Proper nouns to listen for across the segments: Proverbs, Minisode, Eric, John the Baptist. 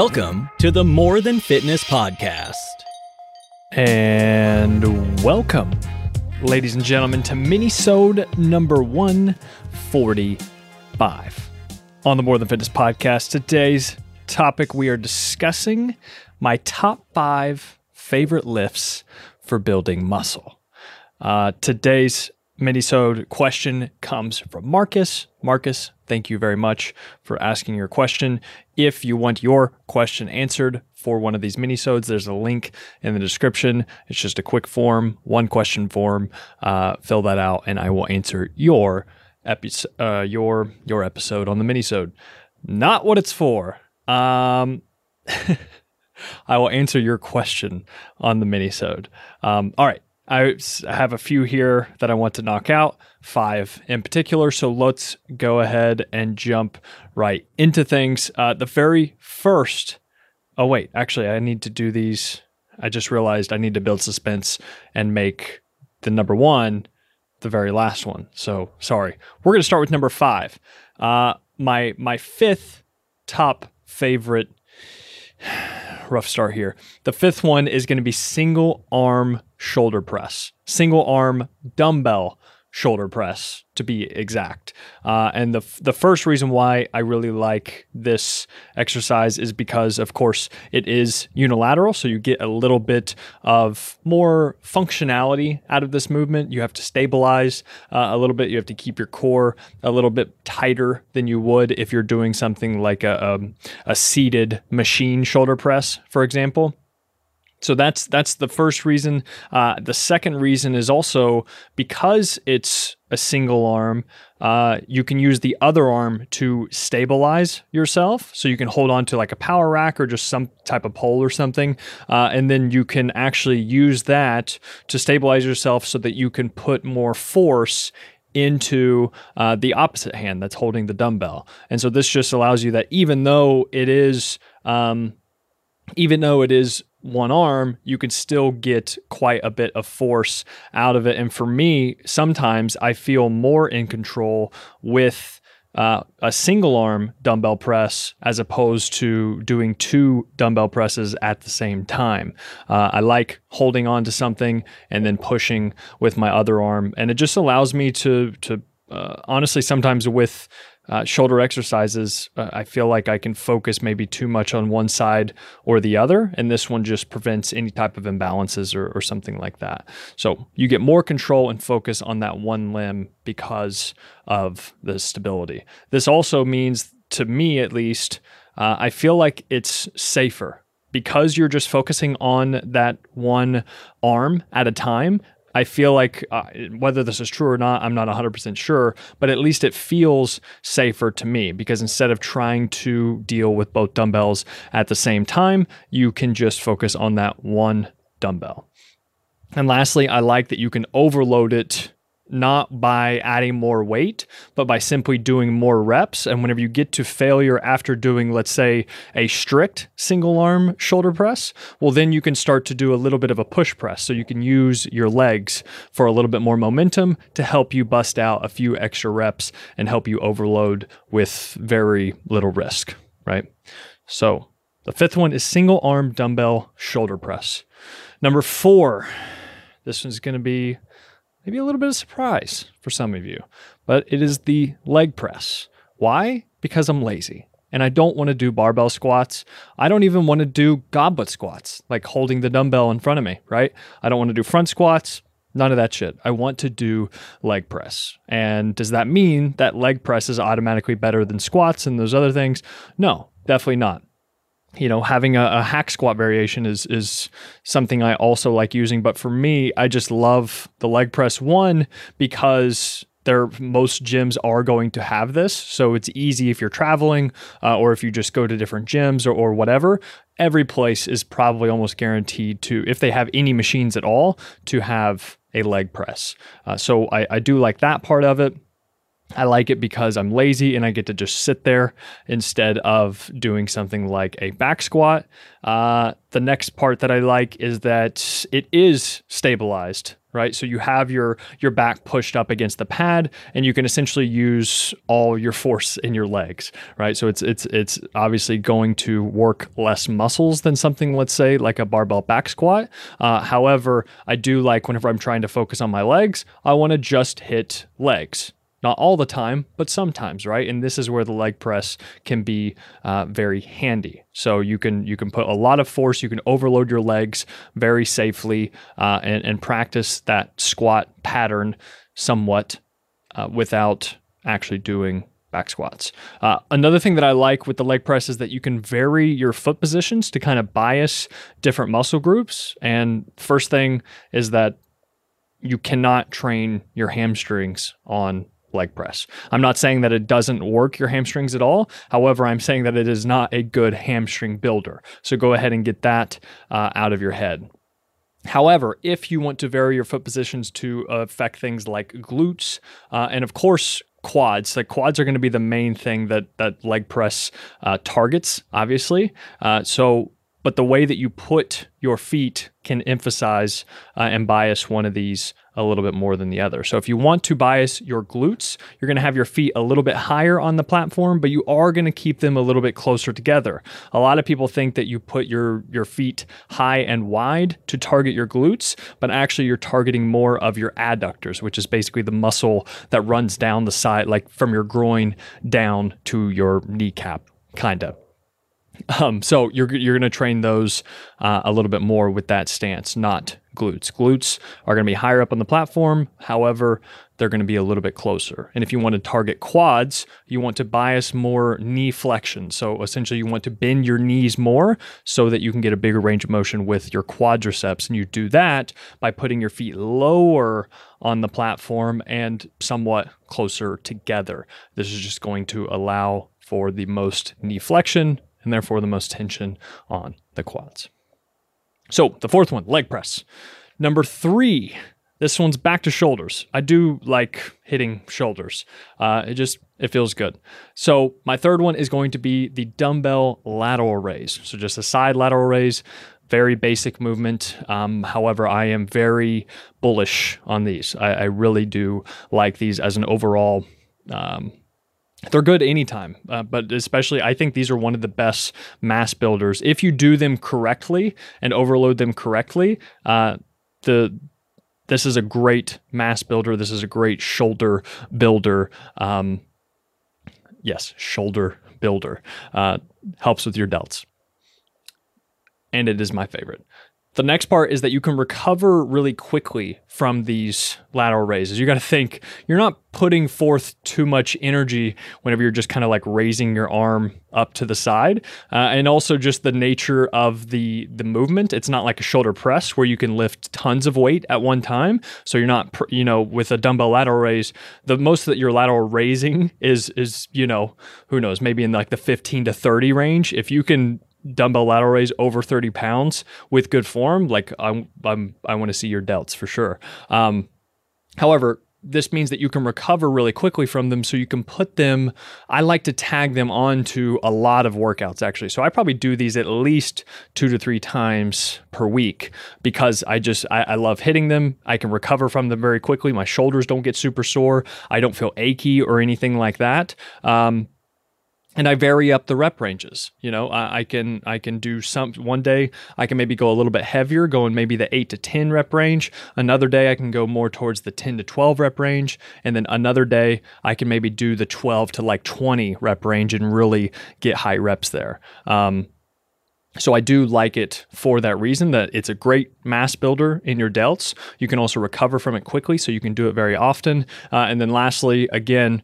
Welcome to the More Than Fitness podcast. And welcome, ladies and gentlemen, to Minisode number 145. On the More Than Fitness podcast, today's topic, we are discussing my top 5 favorite lifts for building muscle. Today's Minisode question comes from Marcus. Marcus, thank you very much for asking your question. If you want your question answered for one of these minisodes, there's a link in the description. It's just a quick form, one question form. Fill that out, and I will answer your episode on the minisode. Not what it's for. I will answer your question on the minisode. All right. I have a few here that I want to knock out, 5 in particular. So let's go ahead and jump right into things. The very first, oh wait, actually I need to do these. I just realized I need to build suspense and make the number 1, the very last one. So sorry, we're going to start with number 5. My 5th top favorite, rough start here. The 5th one is going to be single arm shoulder press, single arm dumbbell shoulder press to be exact. And the first reason why I really like this exercise is because, of course, it is unilateral. So you get a little bit of more functionality out of this movement. You have to stabilize a little bit. You have to keep your core a little bit tighter than you would if you're doing something like a seated machine shoulder press, for example. So that's the first reason. The second reason is also because it's a single arm, you can use the other arm to stabilize yourself. So you can hold on to like a power rack or just some type of pole or something. And then you can actually use that to stabilize yourself so that you can put more force into the opposite hand that's holding the dumbbell. And so this just allows you that even though it is one arm, you can still get quite a bit of force out of it. And for me, sometimes I feel more in control with a single arm dumbbell press as opposed to doing 2 dumbbell presses at the same time. I like holding on to something and then pushing with my other arm. And it just allows me to honestly, sometimes with shoulder exercises, I feel like I can focus maybe too much on one side or the other, and this one just prevents any type of imbalances or something like that. So you get more control and focus on that one limb because of the stability. This also means, to me at least, I feel like it's safer because you're just focusing on that one arm at a time. I feel like whether this is true or not, I'm not 100% sure, but at least it feels safer to me because instead of trying to deal with both dumbbells at the same time, you can just focus on that one dumbbell. And lastly, I like that you can overload it not by adding more weight, but by simply doing more reps. And whenever you get to failure after doing, let's say, a strict single arm shoulder press, well, then you can start to do a little bit of a push press. So you can use your legs for a little bit more momentum to help you bust out a few extra reps and help you overload with very little risk, right? So the 5th one is single arm dumbbell shoulder press. Number 4, this one's going to be maybe a little bit of surprise for some of you, but it is the leg press. Why? Because I'm lazy and I don't want to do barbell squats. I don't even want to do goblet squats, like holding the dumbbell in front of me, right? I don't want to do front squats, none of that shit. I want to do leg press. And does that mean that leg press is automatically better than squats and those other things? No, definitely not. You know, having a hack squat variation is something I also like using. But for me, I just love the leg press one because most gyms are going to have this. So it's easy if you're traveling or if you just go to different gyms or whatever. Every place is probably almost guaranteed to, if they have any machines at all, to have a leg press. So I do like that part of it. I like it because I'm lazy and I get to just sit there instead of doing something like a back squat. The next part that I like is that it is stabilized, right? So you have your back pushed up against the pad, and you can essentially use all your force in your legs, right? So it's obviously going to work less muscles than something, let's say, like a barbell back squat. However, I do like whenever I'm trying to focus on my legs, I want to just hit legs. Not all the time, but sometimes, right? And this is where the leg press can be very handy. So you can put a lot of force, you can overload your legs very safely, and practice that squat pattern somewhat without actually doing back squats. Another thing that I like with the leg press is that you can vary your foot positions to kind of bias different muscle groups. And first thing is that you cannot train your hamstrings on leg press. I'm not saying that it doesn't work your hamstrings at all. However, I'm saying that it is not a good hamstring builder. So go ahead and get that out of your head. However, if you want to vary your foot positions to affect things like glutes, and of course, quads. The quads are going to be the main thing that leg press targets, obviously. But the way that you put your feet can emphasize and bias one of these a little bit more than the other. So if you want to bias your glutes, you're going to have your feet a little bit higher on the platform, but you are going to keep them a little bit closer together. A lot of people think that you put your feet high and wide to target your glutes, but actually you're targeting more of your adductors, which is basically the muscle that runs down the side, like from your groin down to your kneecap, kind of. So you're going to train those a little bit more with that stance, not glutes. Glutes are going to be higher up on the platform. However, they're going to be a little bit closer. And if you want to target quads, you want to bias more knee flexion. So essentially you want to bend your knees more so that you can get a bigger range of motion with your quadriceps. And you do that by putting your feet lower on the platform and somewhat closer together. This is just going to allow for the most knee flexion, and therefore the most tension on the quads. So the fourth one, leg press. Number three, this one's back to shoulders. I do like hitting shoulders. It feels good. So my third one is going to be the dumbbell lateral raise. So just a side lateral raise, very basic movement. However, I am very bullish on these. I really do like these as an overall they're good anytime, but especially I think these are one of the best mass builders. If you do them correctly and overload them correctly, this is a great mass builder. This is a great shoulder builder. Yes, shoulder builder. Helps with your delts. And it is my favorite. The next part is that you can recover really quickly from these lateral raises. You got to think, you're not putting forth too much energy whenever you're just kind of like raising your arm up to the side. And also just the nature of the movement. It's not like a shoulder press where you can lift tons of weight at one time. So you're not, with a dumbbell lateral raise, the most that your lateral raising is, who knows, maybe in like the 15 to 30 range. If you can dumbbell lateral raise over 30 pounds with good form, like I want to see your delts for sure. However, this means that you can recover really quickly from them. So you can put them, I like to tag them onto a lot of workouts actually. So I probably do these at least 2 to 3 times per week because I love hitting them. I can recover from them very quickly. My shoulders don't get super sore. I don't feel achy or anything like that. And I vary up the rep ranges. I can do some, one day I can maybe go a little bit heavier, going maybe the 8 to 10 rep range. Another day I can go more towards the 10 to 12 rep range. And then another day I can maybe do the 12 to like 20 rep range and really get high reps there. So I do like it for that reason, that it's a great mass builder in your delts. You can also recover from it quickly, so you can do it very often. And then lastly, again,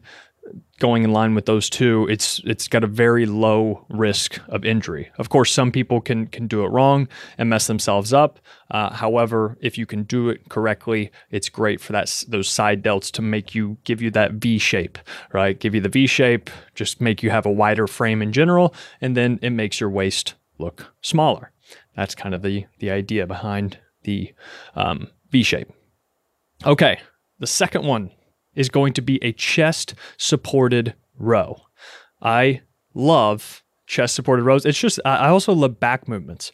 going in line with those two, it's got a very low risk of injury. Of course, some people can do it wrong and mess themselves up. However, if you can do it correctly, it's great for those side delts to give you that V shape, right? Give you the V shape, just make you have a wider frame in general, and then it makes your waist look smaller. That's kind of the idea behind the V shape. Okay, the second one is going to be a chest supported row. I love chest supported rows. It's just, I also love back movements,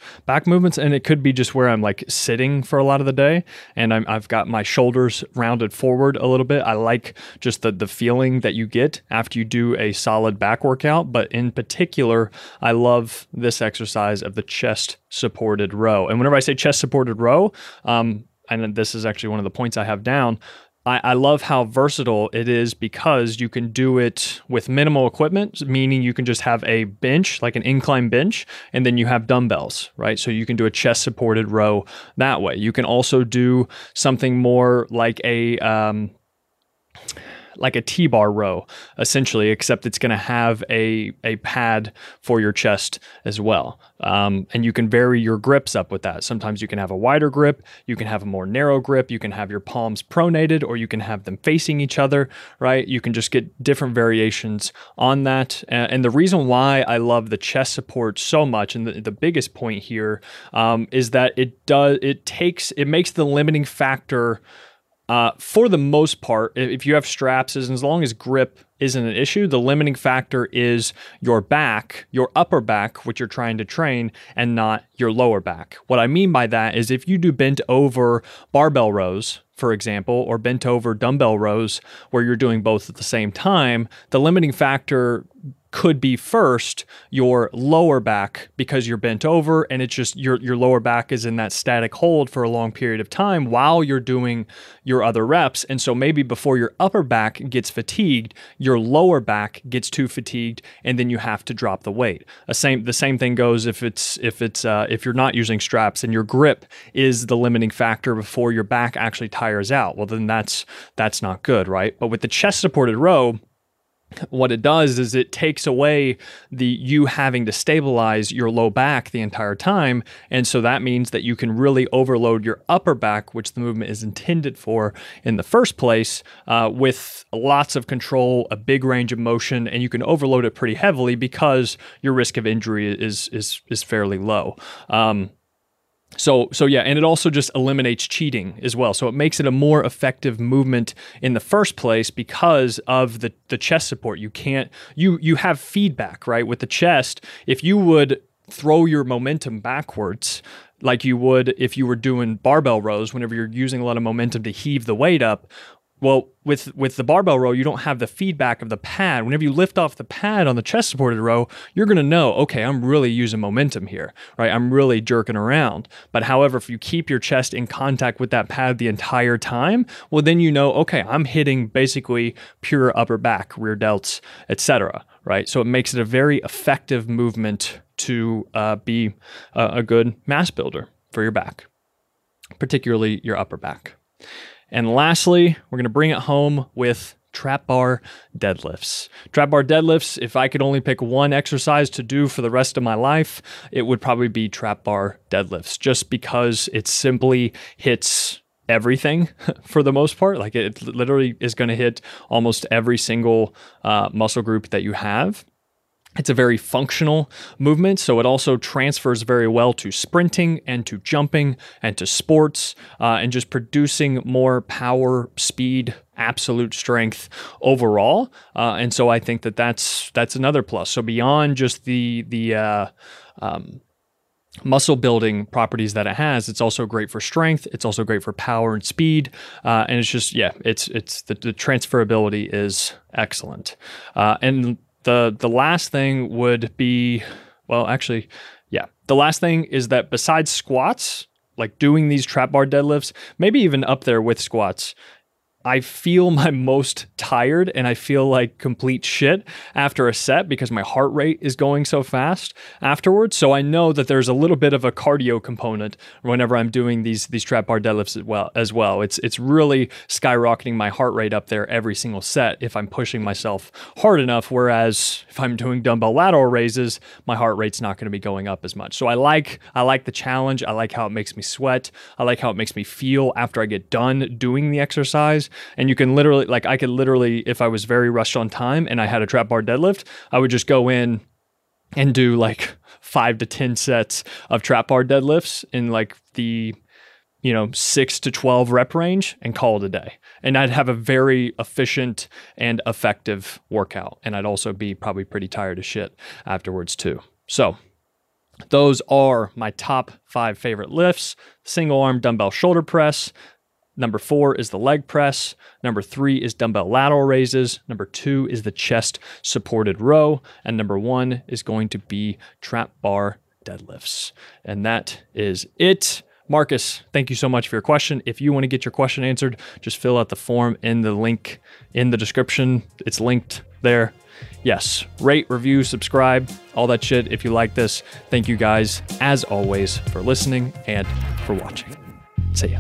and it could be just where I'm like sitting for a lot of the day and I've got my shoulders rounded forward a little bit. I like just the feeling that you get after you do a solid back workout, but in particular, I love this exercise of the chest supported row. And whenever I say chest supported row, and this is actually one of the points I have down, I love how versatile it is because you can do it with minimal equipment, meaning you can just have a bench, like an incline bench, and then you have dumbbells, right? So you can do a chest supported row that way. You can also do something more like a T-bar row, essentially, except it's going to have a pad for your chest as well. And you can vary your grips up with that. Sometimes you can have a wider grip, you can have a more narrow grip, you can have your palms pronated, or you can have them facing each other, right? You can just get different variations on that. And the reason why I love the chest support so much, and the biggest point here, is that it makes the limiting factor, for the most part, if you have straps, and as long as grip isn't an issue, the limiting factor is your back, your upper back, which you're trying to train, and not your lower back. What I mean by that is if you do bent over barbell rows, for example, or bent over dumbbell rows where you're doing both at the same time, the limiting factor could be first your lower back, because you're bent over and it's just your lower back is in that static hold for a long period of time while you're doing your other reps. And so maybe before your upper back gets fatigued, your lower back gets too fatigued and then you have to drop the weight. The same thing goes if you're not using straps and your grip is the limiting factor before your back actually tires out. Well, then that's not good, right? But with the chest supported row, what it does is it takes away you having to stabilize your low back the entire time. And so that means that you can really overload your upper back, which the movement is intended for in the first place, with lots of control, a big range of motion, and you can overload it pretty heavily because your risk of injury is fairly low. So yeah, and it also just eliminates cheating as well. So it makes it a more effective movement in the first place because of the chest support. You have feedback, right? With the chest, if you would throw your momentum backwards, like you would if you were doing barbell rows, whenever you're using a lot of momentum to heave the weight up, well, with the barbell row, you don't have the feedback of the pad. Whenever you lift off the pad on the chest supported row, you're going to know, okay, I'm really using momentum here, right? I'm really jerking around. But however, if you keep your chest in contact with that pad the entire time, well, then you know, okay, I'm hitting basically pure upper back, rear delts, etc., right? So it makes it a very effective movement to be a good mass builder for your back, particularly your upper back. And lastly, we're going to bring it home with trap bar deadlifts. Trap bar deadlifts, if I could only pick one exercise to do for the rest of my life, it would probably be trap bar deadlifts, just because it simply hits everything for the most part. Like it literally is going to hit almost every single muscle group that you have. It's a very functional movement, so it also transfers very well to sprinting and to jumping and to sports, and just producing more power, speed, absolute strength overall. And so I think that that's another plus. So beyond just the muscle building properties that it has, it's also great for strength. It's also great for power and speed. And it's just, yeah, it's the transferability is excellent. And the last thing would be, well, actually, yeah. The last thing is that besides squats, like doing these trap bar deadlifts, maybe even up there with squats, I feel my most tired and I feel like complete shit after a set because my heart rate is going so fast afterwards. So I know that there's a little bit of a cardio component whenever I'm doing these trap bar deadlifts as well. It's really skyrocketing my heart rate up there every single set if I'm pushing myself hard enough. Whereas if I'm doing dumbbell lateral raises, my heart rate's not going to be going up as much. So I like the challenge. I like how it makes me sweat. I like how it makes me feel after I get done doing the exercise. And you can literally, like I could literally, if I was very rushed on time and I had a trap bar deadlift, I would just go in and do like 5 to 10 sets of trap bar deadlifts in like the you know, 6 to 12 rep range and call it a day. And I'd have a very efficient and effective workout. And I'd also be probably pretty tired as shit afterwards too. So those are my top 5 favorite lifts. Single arm dumbbell shoulder press. Number 4 is the leg press. Number 3 is dumbbell lateral raises. Number 2 is the chest supported row. And number 1 is going to be trap bar deadlifts. And that is it. Marcus, thank you so much for your question. If you want to get your question answered, just fill out the form in the link in the description. It's linked there. Yes, rate, review, subscribe, all that shit if you like this. Thank you guys, as always, for listening and for watching. See ya.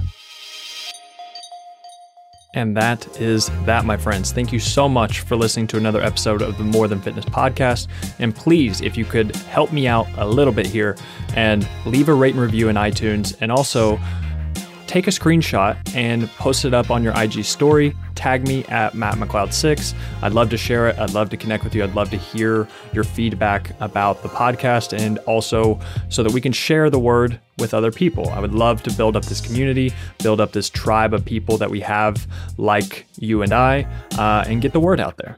And that is that, my friends. Thank you so much for listening to another episode of the More Than Fitness podcast. And please, if you could help me out a little bit here and leave a rate and review in iTunes, and also take a screenshot and post it up on your IG story. Tag me at MattMcLeod6. I'd love to share it. I'd love to connect with you. I'd love to hear your feedback about the podcast, and also so that we can share the word with other people. I would love to build up this community, build up this tribe of people that we have like you and I, and get the word out there.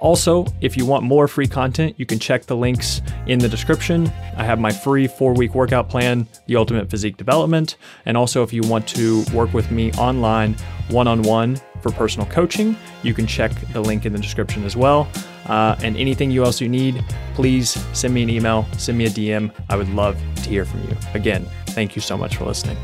Also, if you want more free content, you can check the links in the description. I have my free 4-week workout plan, The Ultimate Physique Development. And also, if you want to work with me online, one-on-one for personal coaching, you can check the link in the description as well. And anything else you need, please send me an email, send me a DM. I would love to hear from you. Again, thank you so much for listening.